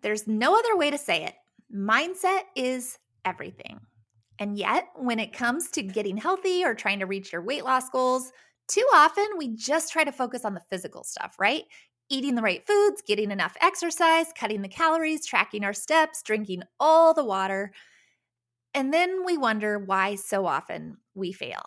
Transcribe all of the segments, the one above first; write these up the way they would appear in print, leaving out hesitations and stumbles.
There's no other way to say it. Mindset is everything. And yet, when it comes to getting healthy or trying to reach your weight loss goals, too often we just try to focus on the physical stuff, right? Eating the right foods, getting enough exercise, cutting the calories, tracking our steps, drinking all the water. And then we wonder why so often we fail.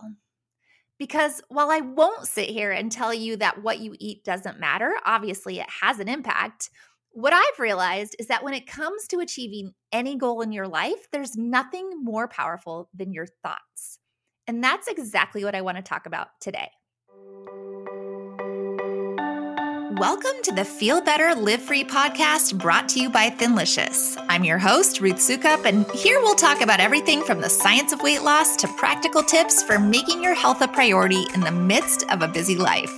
Because while I won't sit here and tell you that what you eat doesn't matter, obviously it has an impact, what I've realized is that when it comes to achieving any goal in your life, there's nothing more powerful than your thoughts. And that's exactly what I want to talk about today. Welcome to the Feel Better, Live Free podcast brought to you by Thinlicious. I'm your host, Ruth Sukup, and here we'll talk about everything from the science of weight loss to practical tips for making your health a priority in the midst of a busy life.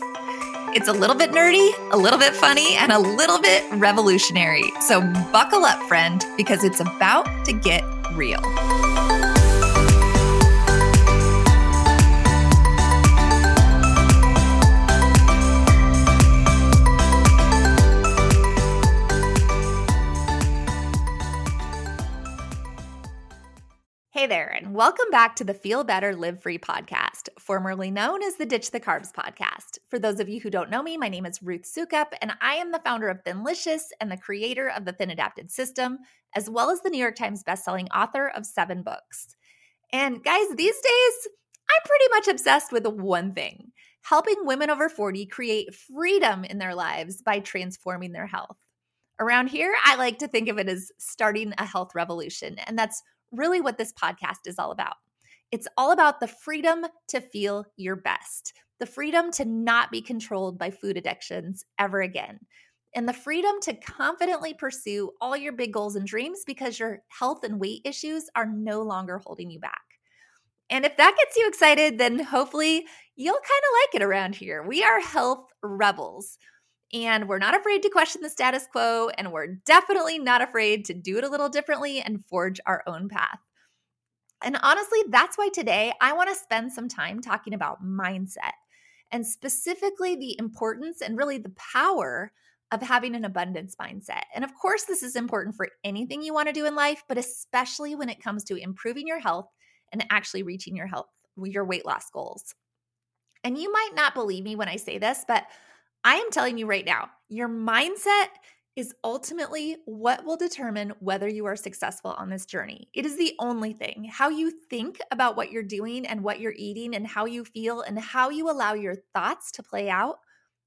It's a little bit nerdy, a little bit funny, and a little bit revolutionary. So buckle up, friend, because it's about to get real. Hey there, and welcome back to the Feel Better, Live Free podcast, formerly known as the Ditch the Carbs podcast. For those of you who don't know me, my name is Ruth Sukup, and I am the founder of Thinlicious and the creator of the Thin Adapted System, as well as the New York Times bestselling author of 7 books. And guys, these days, I'm pretty much obsessed with one thing, helping women over 40 create freedom in their lives by transforming their health. Around here, I like to think of it as starting a health revolution, and that's really what this podcast is all about. It's all about the freedom to feel your best, the freedom to not be controlled by food addictions ever again, and the freedom to confidently pursue all your big goals and dreams because your health and weight issues are no longer holding you back. And if that gets you excited, then hopefully you'll kind of like it around here. We are health rebels, and we're not afraid to question the status quo, and we're definitely not afraid to do it a little differently and forge our own path. And honestly, that's why today I want to spend some time talking about mindset, and specifically the importance and really the power of having an abundance mindset. And of course, this is important for anything you want to do in life, but especially when it comes to improving your health and actually reaching your health, your weight loss goals. And you might not believe me when I say this, but I am telling you right now, your mindset is ultimately what will determine whether you are successful on this journey. It is the only thing. How you think about what you're doing and what you're eating and how you feel and how you allow your thoughts to play out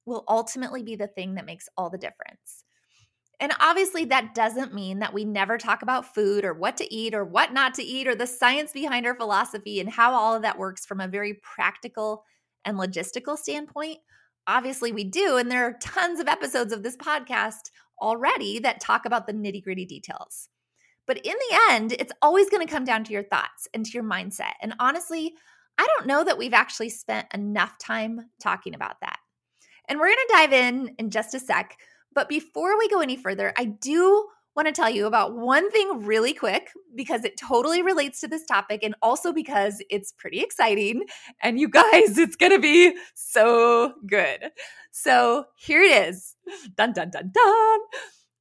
will ultimately be the thing that makes all the difference. And obviously, that doesn't mean that we never talk about food or what to eat or what not to eat or the science behind our philosophy and how all of that works from a very practical and logistical standpoint. Obviously, we do, and there are tons of episodes of this podcast already that talk about the nitty-gritty details. But in the end, it's always going to come down to your thoughts and to your mindset. And honestly, I don't know that we've actually spent enough time talking about that. And we're going to dive in just a sec. But before we go any further, I do want to tell you about one thing really quick because it totally relates to this topic and also because it's pretty exciting and you guys, it's going to be so good. So here it is. Dun, dun, dun, dun.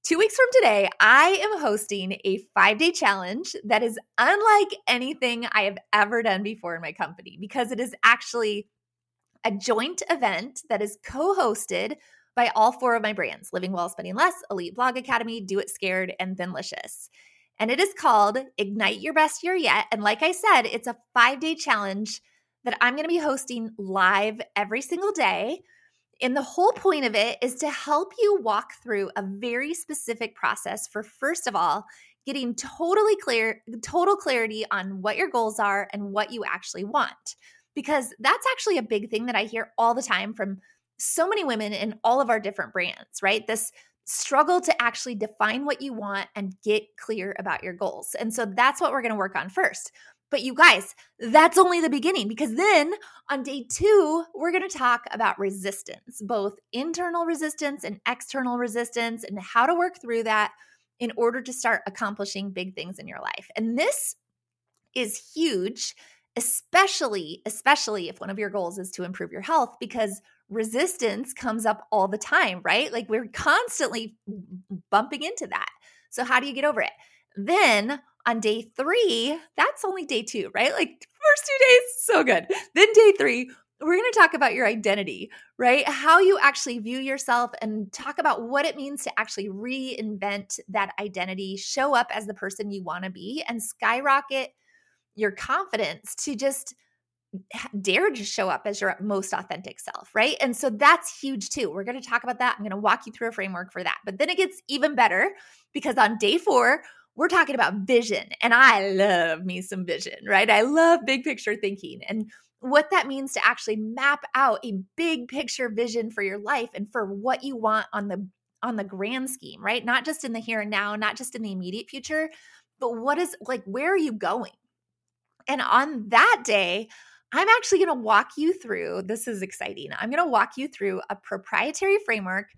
2 weeks from today, I am hosting a 5-day challenge that is unlike anything I have ever done before in my company because it is actually a joint event that is co-hosted by all 4 of my brands, Living Well, Spending Less, Elite Blog Academy, Do It Scared, and Thinlicious. And it is called Ignite Your Best Year Yet. And like I said, it's a 5-day challenge that I'm going to be hosting live every single day. And the whole point of it is to help you walk through a very specific process for, first of all, getting total clarity on what your goals are and what you actually want. Because that's actually a big thing that I hear all the time from so many women in all of our different brands, right? This struggle to actually define what you want and get clear about your goals. And so that's what we're going to work on first. But you guys, that's only the beginning because then on day 2, we're going to talk about resistance, both internal resistance and external resistance and how to work through that in order to start accomplishing big things in your life. And this is huge, especially if one of your goals is to improve your health because resistance comes up all the time, right? Like we're constantly bumping into that. So how do you get over it? Then on day 3, that's only day 2, right? Like first 2 days, so good. Then day 3, we're going to talk about your identity, right? How you actually view yourself and talk about what it means to actually reinvent that identity, show up as the person you want to be, and skyrocket your confidence to just dare to show up as your most authentic self, right? And so that's huge too. We're going to talk about that. I'm going to walk you through a framework for that. But then it gets even better because on day 4, we're talking about vision, and I love me some vision, right? I love big picture thinking and what that means to actually map out a big picture vision for your life and for what you want on the grand scheme, right? Not just in the here and now, not just in the immediate future, but what is like, where are you going? And on that day, I'm actually going to walk you through, this is exciting. I'm going to walk you through a proprietary framework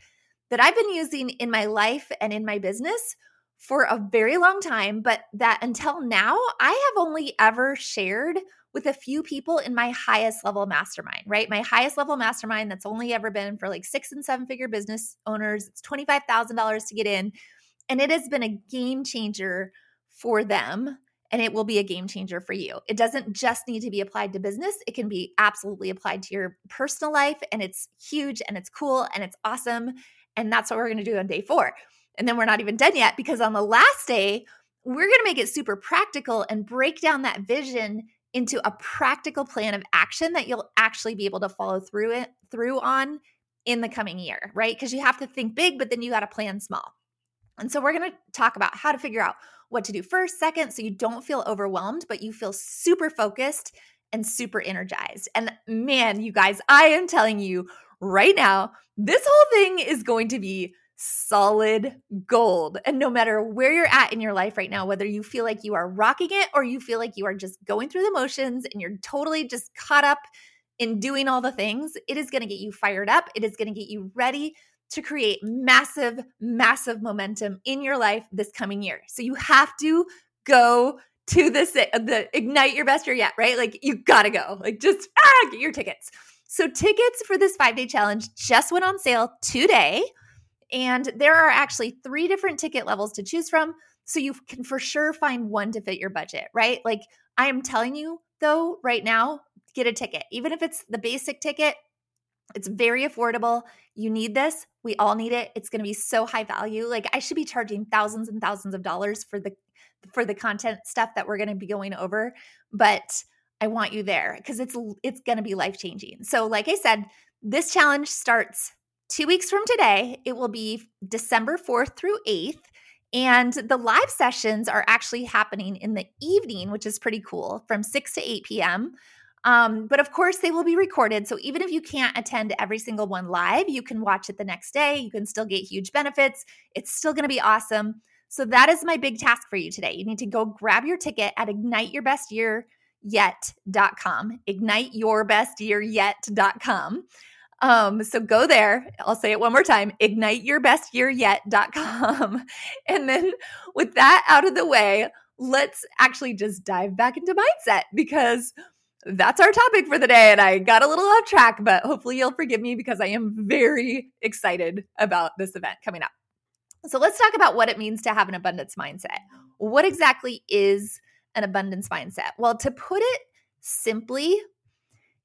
that I've been using in my life and in my business for a very long time, but that until now, I have only ever shared with a few people in my highest level mastermind, right? My highest level mastermind that's only ever been for like 6- and 7-figure business owners. It's $25,000 to get in. And it has been a game changer for them. And it will be a game changer for you. It doesn't just need to be applied to business. It can be absolutely applied to your personal life. And it's huge and it's cool and it's awesome. And that's what we're going to do on day 4. And then we're not even done yet, because on the last day, we're going to make it super practical and break down that vision into a practical plan of action that you'll actually be able to follow through on in the coming year, right? Because you have to think big, but then you got to plan small. And so we're going to talk about how to figure out what to do first, second, so you don't feel overwhelmed, but you feel super focused and super energized. And man, you guys, I am telling you right now, this whole thing is going to be solid gold. And no matter where you're at in your life right now, whether you feel like you are rocking it or you feel like you are just going through the motions and you're totally just caught up in doing all the things, it is going to get you fired up. It is going to get you ready to create massive, massive momentum in your life this coming year. So you have to go to the Ignite Your Best Year Yet, right? Like you got to go. Like just get your tickets. So tickets for this 5-day challenge just went on sale today. And there are actually 3 different ticket levels to choose from. So you can for sure find one to fit your budget, right? Like I am telling you though, right now, get a ticket. Even if it's the basic ticket, it's very affordable. You need this. We all need it. It's going to be so high value. Like I should be charging thousands and thousands of dollars for the content stuff that we're going to be going over, but I want you there because it's going to be life-changing. So like I said, this challenge starts 2 weeks from today. It will be December 4th through 8th. And the live sessions are actually happening in the evening, which is pretty cool, from 6 to 8 p.m. But of course, they will be recorded. So even if you can't attend every single one live, you can watch it the next day. You can still get huge benefits. It's still going to be awesome. So that is my big task for you today. You need to go grab your ticket at igniteyourbestyearyet.com, igniteyourbestyearyet.com. So go there. I'll say it one more time, igniteyourbestyearyet.com. And then with that out of the way, let's actually just dive back into mindset, because that's our topic for the day. And I got a little off track, but hopefully you'll forgive me because I am very excited about this event coming up. So let's talk about what it means to have an abundance mindset. What exactly is an abundance mindset? Well, to put it simply,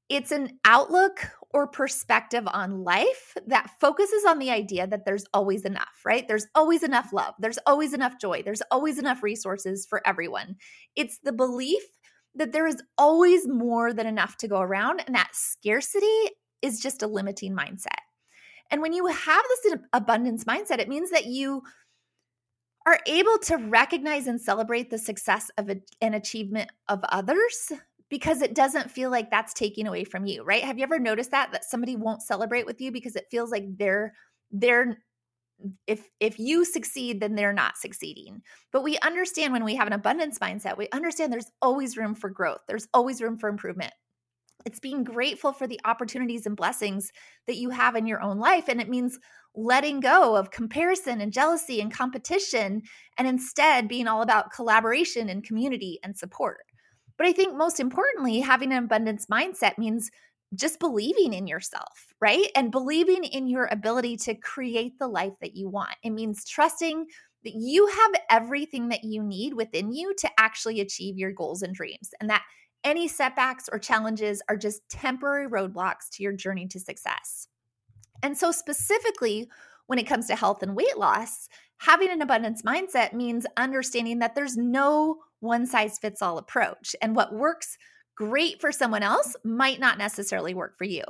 it's an outlook or perspective on life that focuses on the idea that there's always enough, right? There's always enough love. There's always enough joy. There's always enough resources for everyone. It's the belief that there is always more than enough to go around, and that scarcity is just a limiting mindset. And when you have this abundance mindset, it means that you are able to recognize and celebrate the success of an achievement of others, because it doesn't feel like that's taking away from you, right? Have you ever noticed that somebody won't celebrate with you because it feels like they're if you succeed, then they're not succeeding. But we understand when we have an abundance mindset, we understand there's always room for growth. There's always room for improvement. It's being grateful for the opportunities and blessings that you have in your own life. And it means letting go of comparison and jealousy and competition, and instead being all about collaboration and community and support. But I think most importantly, having an abundance mindset means just believing in yourself, right? And believing in your ability to create the life that you want. It means trusting that you have everything that you need within you to actually achieve your goals and dreams, and that any setbacks or challenges are just temporary roadblocks to your journey to success. And so specifically, when it comes to health and weight loss, having an abundance mindset means understanding that there's no one-size-fits-all approach, and what works great for someone else might not necessarily work for you.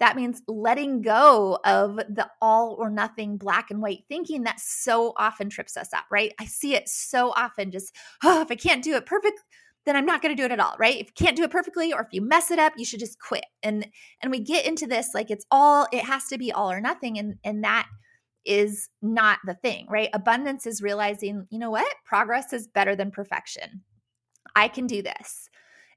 That means letting go of the all or nothing black and white thinking that so often trips us up, right? I see it so often, just, oh, if I can't do it perfect, then I'm not going to do it at all, right? If you can't do it perfectly, or if you mess it up, you should just quit. And we get into this like it has to be all or nothing, and that is not the thing, right? Abundance is realizing, you know what? Progress is better than perfection. I can do this.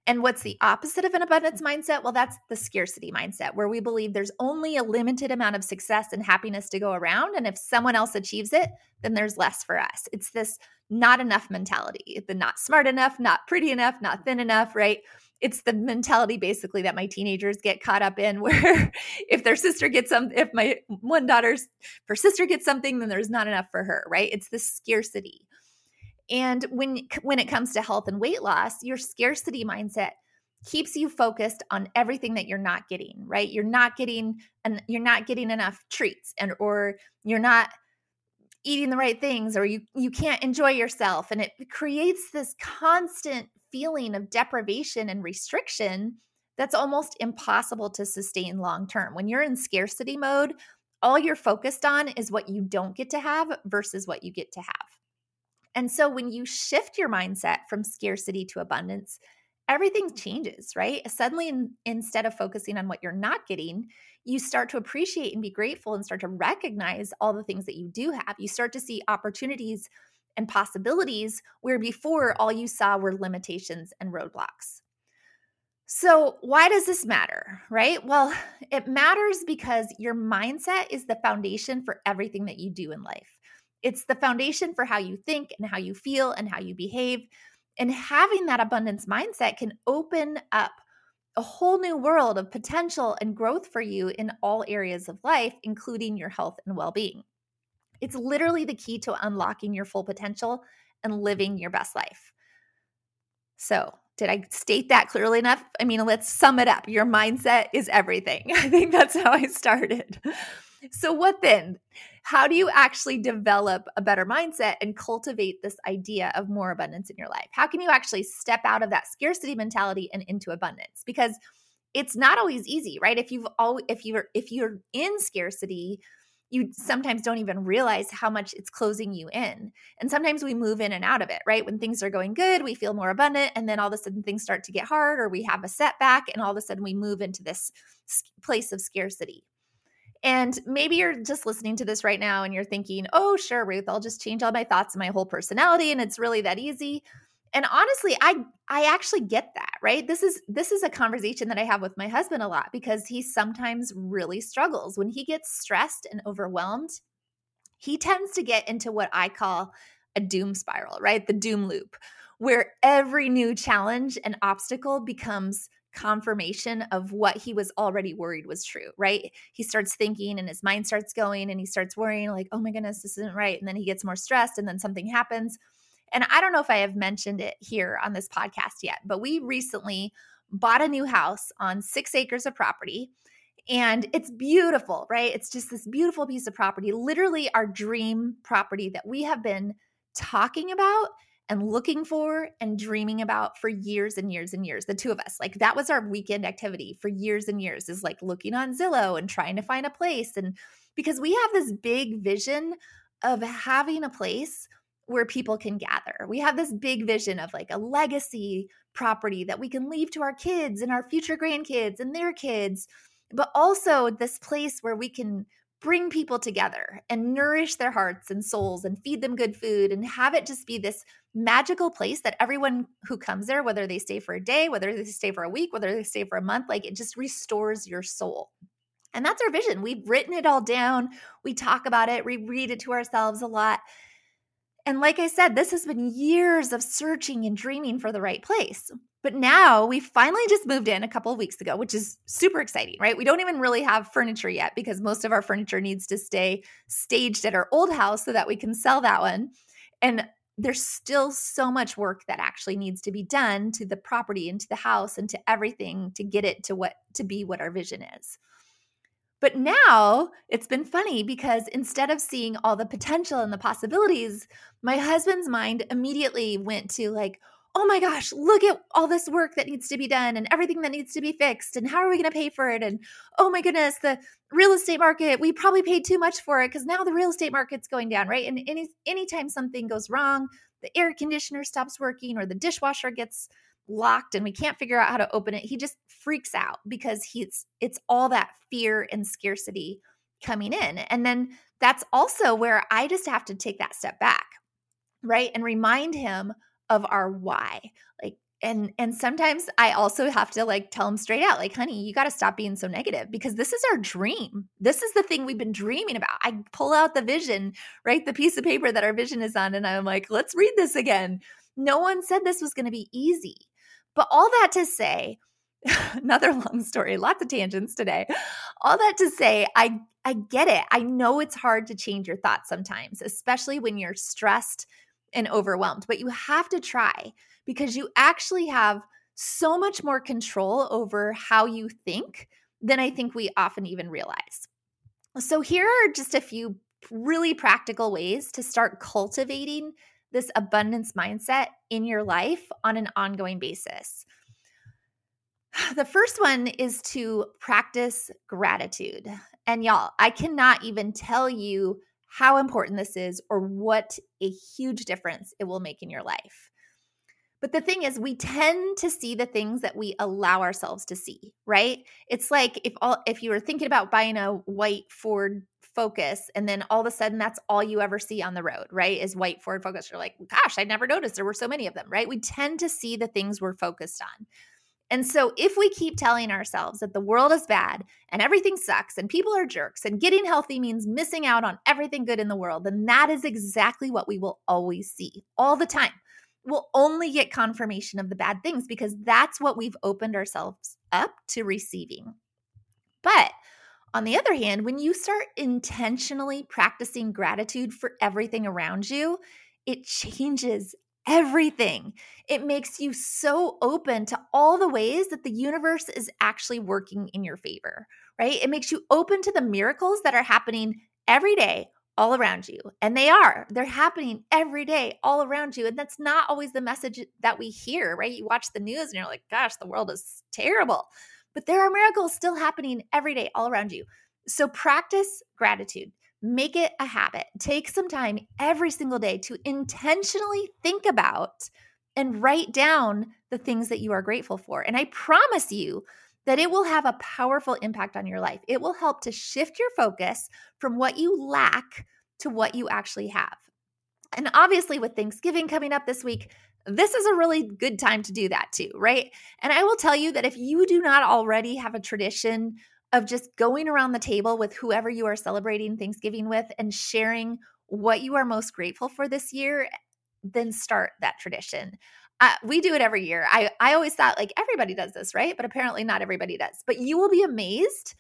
And what's the opposite of an abundance mindset? Well, that's the scarcity mindset, where we believe there's only a limited amount of success and happiness to go around. And if someone else achieves it, then there's less for us. It's this not enough mentality, the not smart enough, not pretty enough, not thin enough, right? It's the mentality basically that my teenagers get caught up in, where if her sister gets something, then there's not enough for her, right? It's the scarcity. And when it comes to health and weight loss, your scarcity mindset keeps you focused on everything that you're not getting, right? You're not getting enough treats, or you're not eating the right things, or you can't enjoy yourself. And it creates this constant feeling of deprivation and restriction that's almost impossible to sustain long-term. When you're in scarcity mode, all you're focused on is what you don't get to have versus what you get to have. And so when you shift your mindset from scarcity to abundance, everything changes, right? Suddenly, instead of focusing on what you're not getting, you start to appreciate and be grateful and start to recognize all the things that you do have. You start to see opportunities and possibilities where before all you saw were limitations and roadblocks. So why does this matter, right? Well, it matters because your mindset is the foundation for everything that you do in life. It's the foundation for how you think and how you feel and how you behave. And having that abundance mindset can open up a whole new world of potential and growth for you in all areas of life, including your health and well-being. It's literally the key to unlocking your full potential and living your best life. So, did I state that clearly enough? I mean, let's sum it up. Your mindset is everything. I think that's how I started. So what then? How do you actually develop a better mindset and cultivate this idea of more abundance in your life? How can you actually step out of that scarcity mentality and into abundance? Because it's not always easy, right? If you're in scarcity, you sometimes don't even realize how much it's closing you in. And sometimes we move in and out of it, right? When things are going good, we feel more abundant, and then all of a sudden things start to get hard, or we have a setback, and all of a sudden we move into this place of scarcity. And maybe you're just listening to this right now and you're thinking, oh, sure, Ruth, I'll just change all my thoughts and my whole personality, and it's really that easy. And honestly, I actually get that, right? This is a conversation that I have with my husband a lot, because he sometimes really struggles. When he gets stressed and overwhelmed, he tends to get into what I call a doom spiral, right? The doom loop, where every new challenge and obstacle becomes confirmation of what he was already worried was true, right? He starts thinking and his mind starts going, and he starts worrying like, oh my goodness, this isn't right. And then he gets more stressed, and then something happens. And I don't know if I have mentioned it here on this podcast yet, but we recently bought a new house on 6 acres of property, and it's beautiful, right? It's just this beautiful piece of property, literally our dream property that we have been talking about and looking for and dreaming about for years and years and years. The two of us, like that was our weekend activity for years and years, is like looking on Zillow and trying to find a place. And because we have this big vision of having a place where people can gather. We have this big vision of like a legacy property that we can leave to our kids and our future grandkids and their kids, but also this place where we can bring people together and nourish their hearts and souls and feed them good food and have it just be this magical place that everyone who comes there, whether they stay for a day, whether they stay for a week, whether they stay for a month, like it just restores your soul. And that's our vision. We've written it all down. We talk about it. We read it to ourselves a lot. And like I said, this has been years of searching and dreaming for the right place. But now we finally just moved in a couple of weeks ago, which is super exciting, right? We don't even really have furniture yet, because most of our furniture needs to stay staged at our old house so that we can sell that one. And there's still so much work that actually needs to be done to the property and to the house and to everything to get it to be what our vision is. But now it's been funny because instead of seeing all the potential and the possibilities, my husband's mind immediately went to like, oh my gosh, look at all this work that needs to be done and everything that needs to be fixed and how are we going to pay for it? And oh my goodness, the real estate market, we probably paid too much for it because now the real estate market's going down, right? And anytime something goes wrong, the air conditioner stops working or the dishwasher gets locked and we can't figure out how to open it, he just freaks out because it's all that fear and scarcity coming in. And then that's also where I just have to take that step back, right? And remind him of our why. Like, and sometimes I also have to like tell him straight out, like, honey, you got to stop being so negative because this is our dream. This is the thing we've been dreaming about. I pull out the vision, right? The piece of paper that our vision is on. And I'm like, let's read this again. No one said this was going to be easy. But all that to say, another long story, lots of tangents today. All that to say, I get it. I know it's hard to change your thoughts sometimes, especially when you're stressed and overwhelmed, but you have to try because you actually have so much more control over how you think than I think we often even realize. So here are just a few really practical ways to start cultivating this abundance mindset in your life on an ongoing basis. The first one is to practice gratitude. And y'all, I cannot even tell you how important this is or what a huge difference it will make in your life. But the thing is, we tend to see the things that we allow ourselves to see, right? It's like if you were thinking about buying a white Ford Focus and then all of a sudden that's all you ever see on the road, right, is white Ford Focus. You're like, gosh, I never noticed there were so many of them, right? We tend to see the things we're focused on. And so if we keep telling ourselves that the world is bad and everything sucks and people are jerks and getting healthy means missing out on everything good in the world, then that is exactly what we will always see all the time. We'll only get confirmation of the bad things because that's what we've opened ourselves up to receiving. But on the other hand, when you start intentionally practicing gratitude for everything around you, it changes everything. It makes you so open to all the ways that the universe is actually working in your favor, right? It makes you open to the miracles that are happening every day all around you. And they are. They're happening every day all around you. And that's not always the message that we hear, right? You watch the news and you're like, gosh, the world is terrible. But there are miracles still happening every day all around you. So practice gratitude. Make it a habit. Take some time every single day to intentionally think about and write down the things that you are grateful for. And I promise you that it will have a powerful impact on your life. It will help to shift your focus from what you lack to what you actually have. And obviously, with Thanksgiving coming up this week, this is a really good time to do that too, right? And I will tell you that if you do not already have a tradition of just going around the table with whoever you are celebrating Thanksgiving with and sharing what you are most grateful for this year, then start that tradition. We do it every year. I always thought like everybody does this, right? But apparently not everybody does. But you will be amazed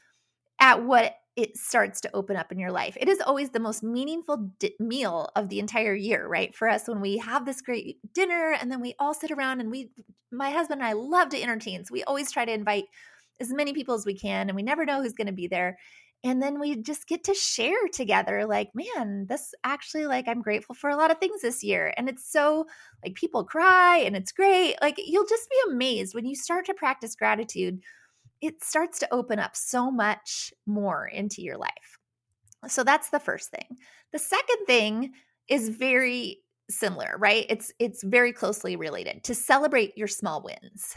at what it starts to open up in your life. It is always the most meaningful meal of the entire year, right? For us, when we have this great dinner and then we all sit around and my husband and I love to entertain. So we always try to invite as many people as we can, and we never know who's going to be there. And then we just get to share together like, man, this actually, like, I'm grateful for a lot of things this year. And it's so like people cry and it's great. Like, you'll just be amazed when you start to practice gratitude, it starts to open up so much more into your life. So that's the first thing. The second thing is very similar, right? It's very closely related to celebrate your small wins.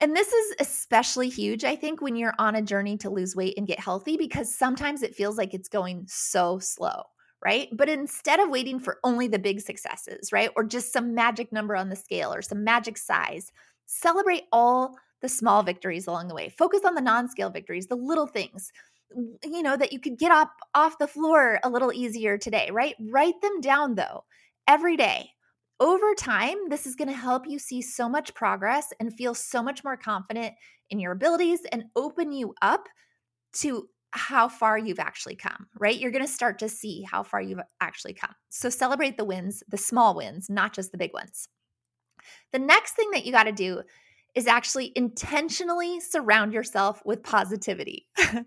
And this is especially huge, I think, when you're on a journey to lose weight and get healthy, because sometimes it feels like it's going so slow, right? But instead of waiting for only the big successes, right, or just some magic number on the scale or some magic size, celebrate all the small victories along the way. Focus on the non-scale victories, the little things, you know, that you could get up off the floor a little easier today, right? Write them down, though, every day. Over time, this is going to help you see so much progress and feel so much more confident in your abilities and open you up to how far you've actually come, right? You're going to start to see how far you've actually come. So celebrate the wins, the small wins, not just the big ones. The next thing that you got to do is actually intentionally surround yourself with positivity. And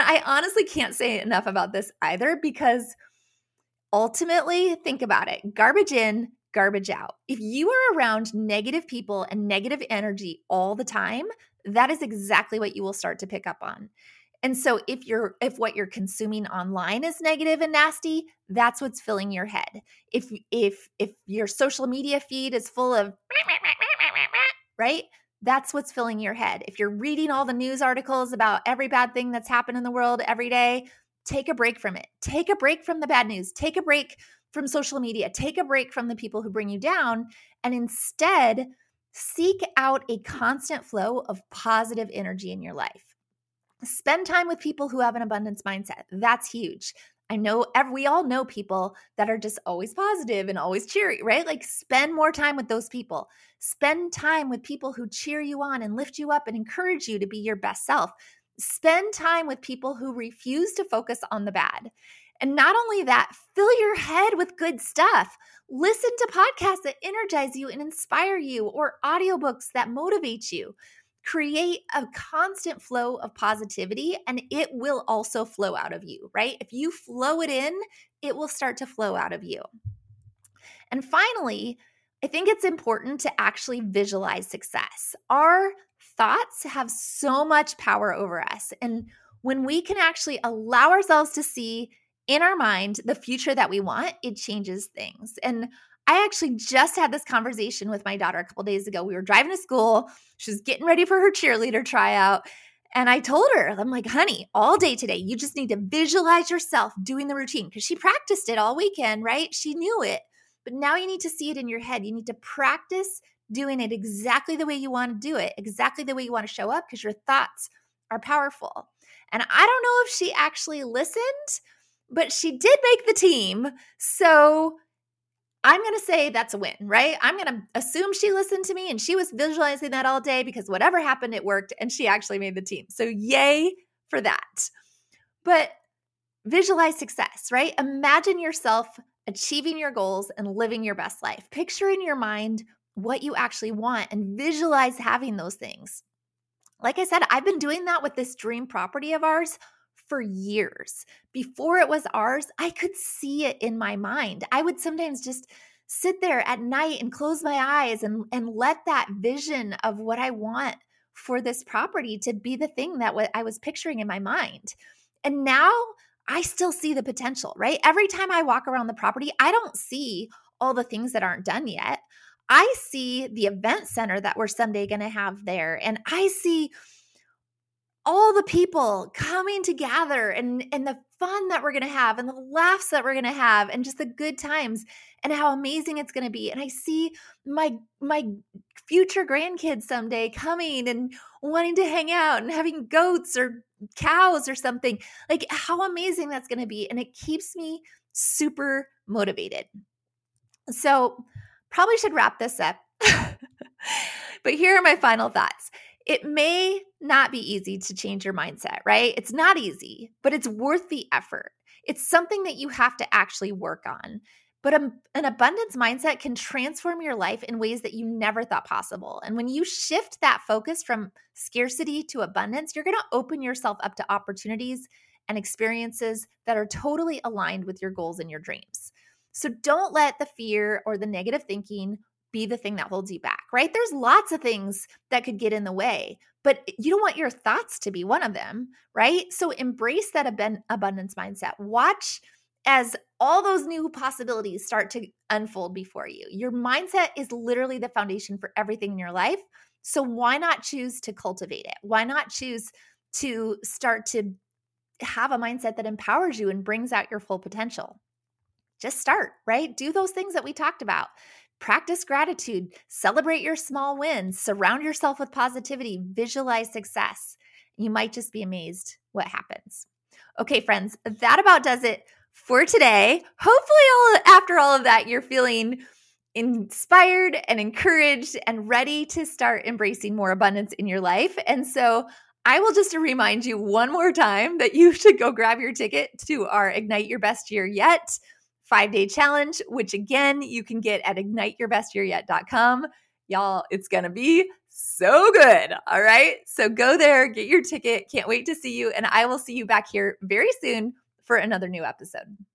I honestly can't say enough about this either, because ultimately, think about it. Garbage in, garbage out. If you are around negative people and negative energy all the time, that is exactly what you will start to pick up on. And so if what you're consuming online is negative and nasty, that's what's filling your head. If your social media feed is full of, right? That's what's filling your head. If you're reading all the news articles about every bad thing that's happened in the world every day, take a break from it. Take a break from the bad news. Take a break from social media. Take a break from the people who bring you down, and instead seek out a constant flow of positive energy in your life. Spend time with people who have an abundance mindset. That's huge. I know we all know people that are just always positive and always cheery, right? Like, spend more time with those people. Spend time with people who cheer you on and lift you up and encourage you to be your best self. Spend time with people who refuse to focus on the bad. And not only that, fill your head with good stuff. Listen to podcasts that energize you and inspire you, or audiobooks that motivate you. Create a constant flow of positivity, and it will also flow out of you, right? If you flow it in, it will start to flow out of you. And finally, I think it's important to actually visualize success. Our thoughts have so much power over us. And when we can actually allow ourselves to see in our mind the future that we want, it changes things. And I actually just had this conversation with my daughter a couple days ago. We were driving to school. She was getting ready for her cheerleader tryout. And I told her, I'm like, honey, all day today, you just need to visualize yourself doing the routine, because she practiced it all weekend, right? She knew it. But now you need to see it in your head. You need to practice doing it exactly the way you want to do it, exactly the way you want to show up, because your thoughts are powerful. And I don't know if she actually listened, but she did make the team. So I'm going to say that's a win, right? I'm going to assume she listened to me and she was visualizing that all day, because whatever happened, it worked, and she actually made the team. So yay for that. But visualize success, right? Imagine yourself achieving your goals and living your best life. Picture in your mind what you actually want and visualize having those things. Like I said, I've been doing that with this dream property of ours for years. Before it was ours, I could see it in my mind. I would sometimes just sit there at night and close my eyes and let that vision of what I want for this property to be the thing that I was picturing in my mind. And now I still see the potential, right? Every time I walk around the property, I don't see all the things that aren't done yet. I see the event center that we're someday going to have there. And I see all the people coming to gather and the fun that we're going to have and the laughs that we're going to have and just the good times and how amazing it's going to be. And I see my future grandkids someday coming and wanting to hang out and having goats or cows or something. Like, how amazing that's going to be. And it keeps me super motivated. So probably should wrap this up, but here are my final thoughts. It may not be easy to change your mindset, right? It's not easy, but it's worth the effort. It's something that you have to actually work on. But an abundance mindset can transform your life in ways that you never thought possible. And when you shift that focus from scarcity to abundance, you're going to open yourself up to opportunities and experiences that are totally aligned with your goals and your dreams. So don't let the fear or the negative thinking be the thing that holds you back, right? There's lots of things that could get in the way, but you don't want your thoughts to be one of them, right? So embrace that abundance mindset. Watch as all those new possibilities start to unfold before you. Your mindset is literally the foundation for everything in your life. So why not choose to cultivate it? Why not choose to start to have a mindset that empowers you and brings out your full potential? Just start, right? Do those things that we talked about. Practice gratitude, celebrate your small wins, surround yourself with positivity, visualize success. You might just be amazed what happens. Okay, friends, that about does it for today. Hopefully, after all of that, you're feeling inspired and encouraged and ready to start embracing more abundance in your life. And so I will just remind you one more time that you should go grab your ticket to our Ignite Your Best Year Yet 5-day challenge, which again, you can get at igniteyourbestyearyet.com. Y'all, it's going to be so good. All right. So go there, get your ticket. Can't wait to see you. And I will see you back here very soon for another new episode.